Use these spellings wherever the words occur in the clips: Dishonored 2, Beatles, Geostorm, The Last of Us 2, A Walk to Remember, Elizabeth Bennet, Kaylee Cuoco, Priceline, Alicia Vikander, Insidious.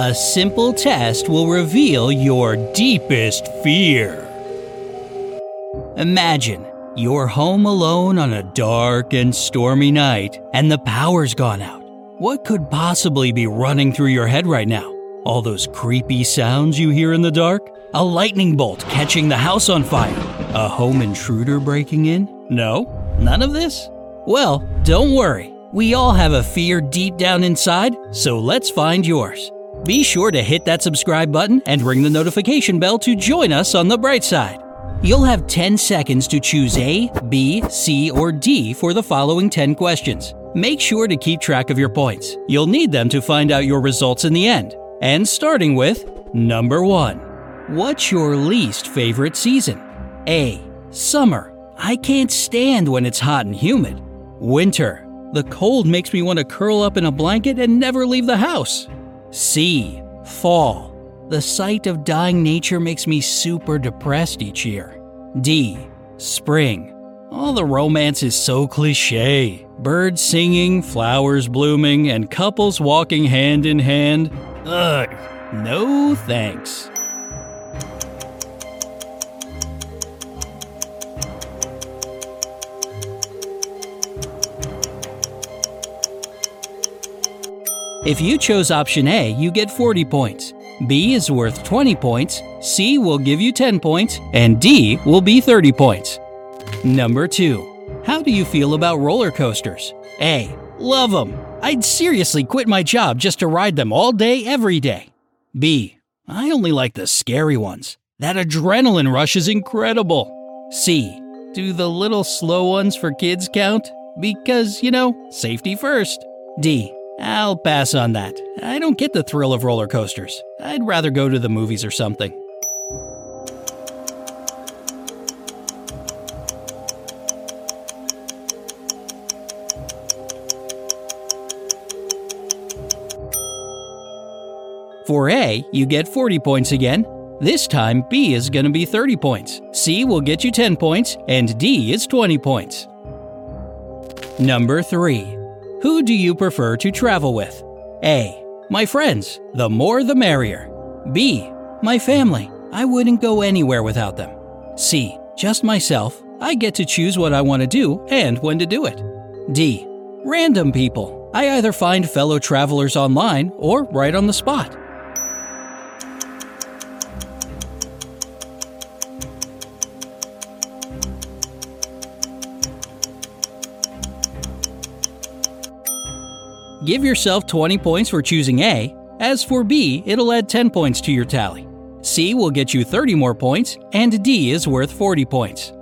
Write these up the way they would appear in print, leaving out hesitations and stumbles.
A simple test will reveal your deepest fear. Imagine you're home alone on a dark and stormy night and the power's gone out. What could possibly be running through your head right now? All those creepy sounds you hear in the dark? A lightning bolt catching the house on fire? A home intruder breaking in? No? None of this? Well, don't worry. We all have a fear deep down inside, so let's find yours. Be sure to hit that subscribe button and ring the notification bell to join us on the bright side. You'll have 10 seconds to choose A, B, C, or D for the following 10 questions. Make sure to keep track of your points. You'll need them to find out your results in the end. And starting with number 1. What's your least favorite season? A. Summer. I can't stand when it's hot and humid. Winter. The cold makes me want to curl up in a blanket and never leave the house. C. Fall. The sight of dying nature makes me super depressed each year. D. Spring. All the romance is so cliché. Birds singing, flowers blooming, and couples walking hand in hand. Ugh, no thanks. If you chose option A, you get 40 points. B is worth 20 points, C will give you 10 points, and D will be 30 points. Number 2. How do you feel about roller coasters? A. Love them. I'd seriously quit my job just to ride them all day, every day. B. I only like the scary ones. That adrenaline rush is incredible. C. Do the little slow ones for kids count? Because, you know, safety first. D. I'll pass on that. I don't get the thrill of roller coasters. I'd rather go to the movies or something. For A, you get 40 points again. This time, B is going to be 30 points. C will get you 10 points, and D is 20 points. Number 3. Who do you prefer to travel with? A. My friends. The more the merrier. B. My family. I wouldn't go anywhere without them. C. Just myself. I get to choose what I want to do and when to do it. D. Random people. I either find fellow travelers online or right on the spot. Give yourself 20 points for choosing A. As for B, it'll add 10 points to your tally. C will get you 30 more points, and D is worth 40 points.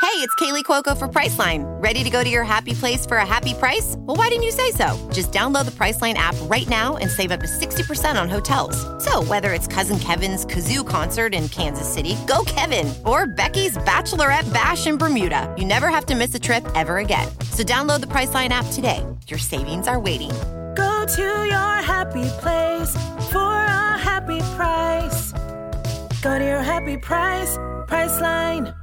Hey, it's Kaylee Cuoco for Priceline. Ready to go to your happy place for a happy price? Well, why didn't you say so? Just download the Priceline app right now and save up to 60% on hotels. So whether it's Cousin Kevin's Kazoo Concert in Kansas City, go Kevin, or Becky's Bachelorette Bash in Bermuda, you never have to miss a trip ever again. So download the Priceline app today. Your savings are waiting. Go to your happy place for a happy price. Go to your happy price, Priceline.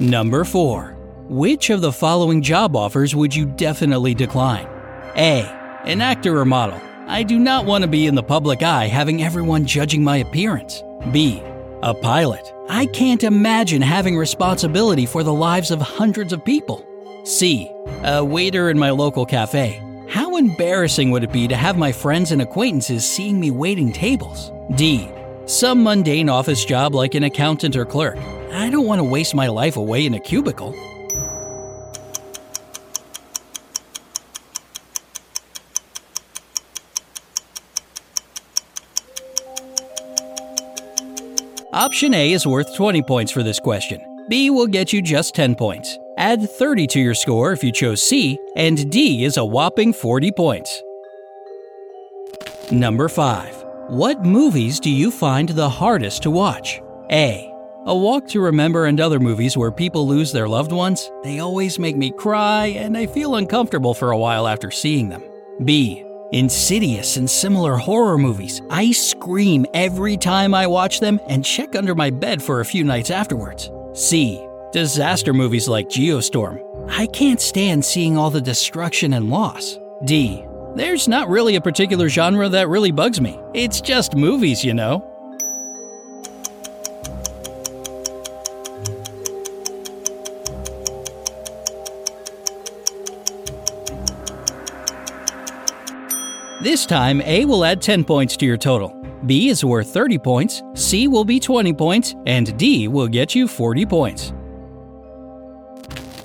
Number 4. Which of the following job offers would you definitely decline? A. An actor or model. I do not want to be in the public eye having everyone judging my appearance. B. A pilot. I can't imagine having responsibility for the lives of hundreds of people. C. A waiter in my local cafe. How embarrassing would it be to have my friends and acquaintances seeing me waiting tables? D. Some mundane office job like an accountant or clerk. I don't want to waste my life away in a cubicle. Option A is worth 20 points for this question. B will get you just 10 points. Add 30 to your score if you chose C, and D is a whopping 40 points. Number 5. What movies do you find the hardest to watch? A. A Walk to Remember and other movies where people lose their loved ones. They always make me cry, and I feel uncomfortable for a while after seeing them. B. Insidious and similar horror movies. I scream every time I watch them and check under my bed for a few nights afterwards. C. Disaster movies like Geostorm. I can't stand seeing all the destruction and loss. D. There's not really a particular genre that really bugs me. It's just movies, you know. This time, A will add 10 points to your total, B is worth 30 points, C will be 20 points, and D will get you 40 points.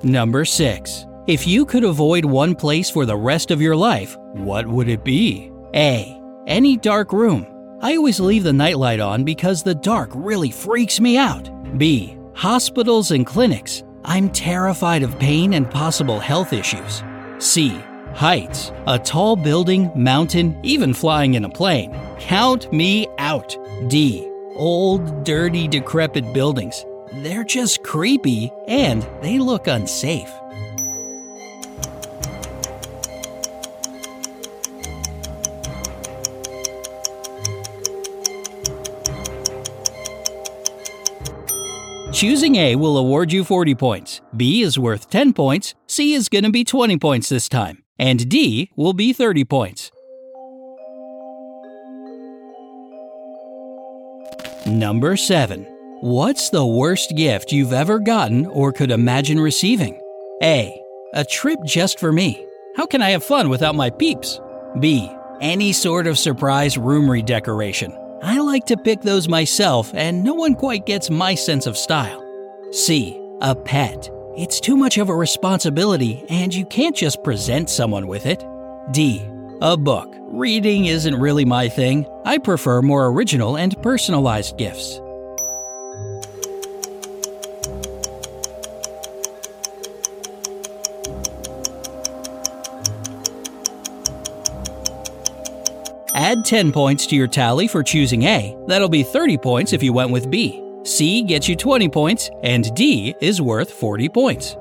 Number 6. If you could avoid one place for the rest of your life, what would it be? A. Any dark room. I always leave the nightlight on because the dark really freaks me out. B. Hospitals and clinics. I'm terrified of pain and possible health issues. C. Heights. A tall building, mountain, even flying in a plane. Count me out. D. Old, dirty, decrepit buildings. They're just creepy and they look unsafe. Choosing A will award you 40 points, B is worth 10 points, C is going to be 20 points this time, and D will be 30 points. Number 7. What's the worst gift you've ever gotten or could imagine receiving? A. A trip just for me. How can I have fun without my peeps? B. Any sort of surprise room redecoration. I like to pick those myself and no one quite gets my sense of style. C. A pet. It's too much of a responsibility and you can't just present someone with it. D. A book. Reading isn't really my thing. I prefer more original and personalized gifts. Add 10 points to your tally for choosing A. That'll be 30 points if you went with B. C gets you 20 points, and D is worth 40 points.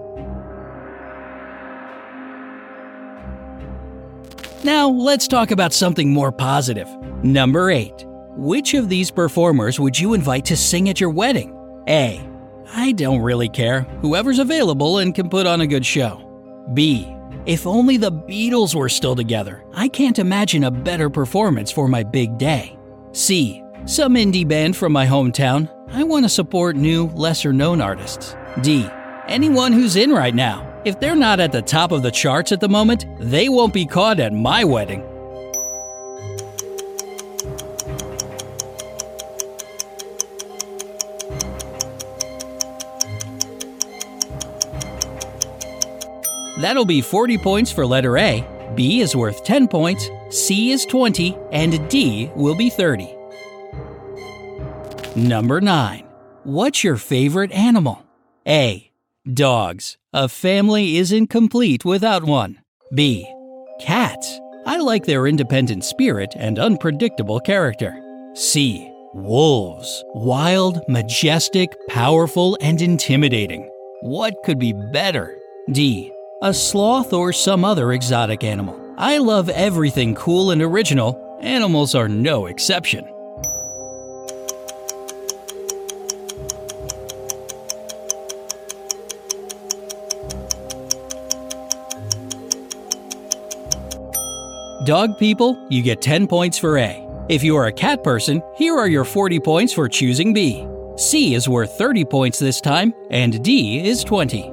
Now, let's talk about something more positive. Number 8. Which of these performers would you invite to sing at your wedding? A. I don't really care. Whoever's available and can put on a good show. B. If only the Beatles were still together. I can't imagine a better performance for my big day. C. Some indie band from my hometown. I want to support new, lesser-known artists. D. Anyone who's in right now. If they're not at the top of the charts at the moment, they won't be caught at my wedding. That'll be 40 points for letter A, B is worth 10 points, C is 20, and D will be 30. Number 9. What's your favorite animal? A. Dogs. A family isn't complete without one. B. Cats. I like their independent spirit and unpredictable character. C. Wolves. Wild, majestic, powerful, and intimidating. What could be better? D. A sloth or some other exotic animal. I love everything cool and original. Animals are no exception. Dog people, you get 10 points for A. If you are a cat person, here are your 40 points for choosing B. C is worth 30 points this time, and D is 20.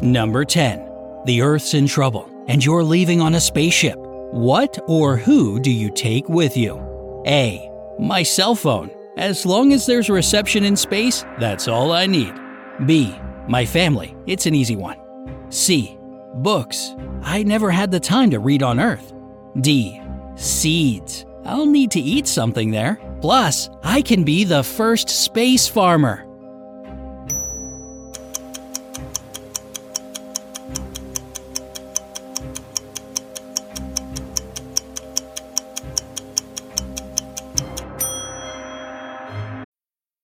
Number 10. The Earth's in trouble, and you're leaving on a spaceship. What or who do you take with you? A. My cell phone. As long as there's reception in space, that's all I need. B. My family. It's an easy one. C. Books. I never had the time to read on Earth. D. Seeds. I'll need to eat something there. Plus, I can be the first space farmer.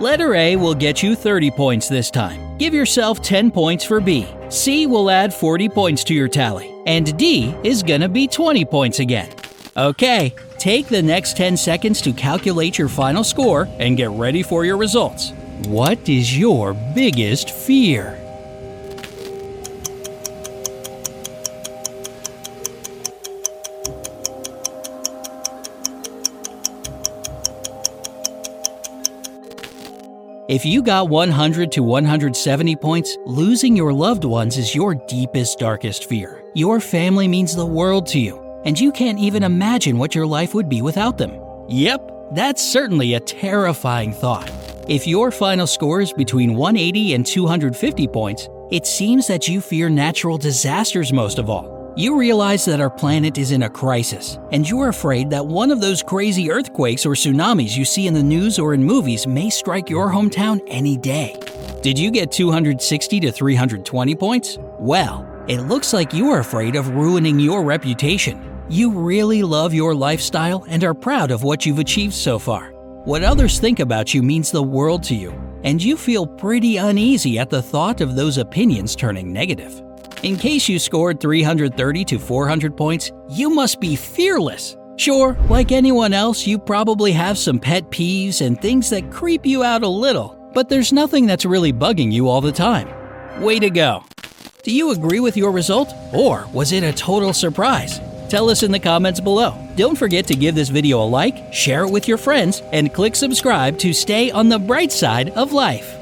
Letter A will get you 30 points this time. Give yourself 10 points for B. C will add 40 points to your tally. And D is gonna be 20 points again. Okay, take the next 10 seconds to calculate your final score and get ready for your results. What is your biggest fear? If you got 100 to 170 points, losing your loved ones is your deepest, darkest fear. Your family means the world to you, and you can't even imagine what your life would be without them. Yep, that's certainly a terrifying thought. If your final score is between 180 and 250 points, it seems that you fear natural disasters most of all. You realize that our planet is in a crisis, and you're afraid that one of those crazy earthquakes or tsunamis you see in the news or in movies may strike your hometown any day. Did you get 260 to 320 points? Well, it looks like you are afraid of ruining your reputation. You really love your lifestyle and are proud of what you've achieved so far. What others think about you means the world to you, and you feel pretty uneasy at the thought of those opinions turning negative. In case you scored 330 to 400 points, you must be fearless. Sure, like anyone else, you probably have some pet peeves and things that creep you out a little, but there's nothing that's really bugging you all the time. Way to go! Do you agree with your result, or was it a total surprise? Tell us in the comments below. Don't forget to give this video a like, share it with your friends, and click subscribe to stay on the bright side of life.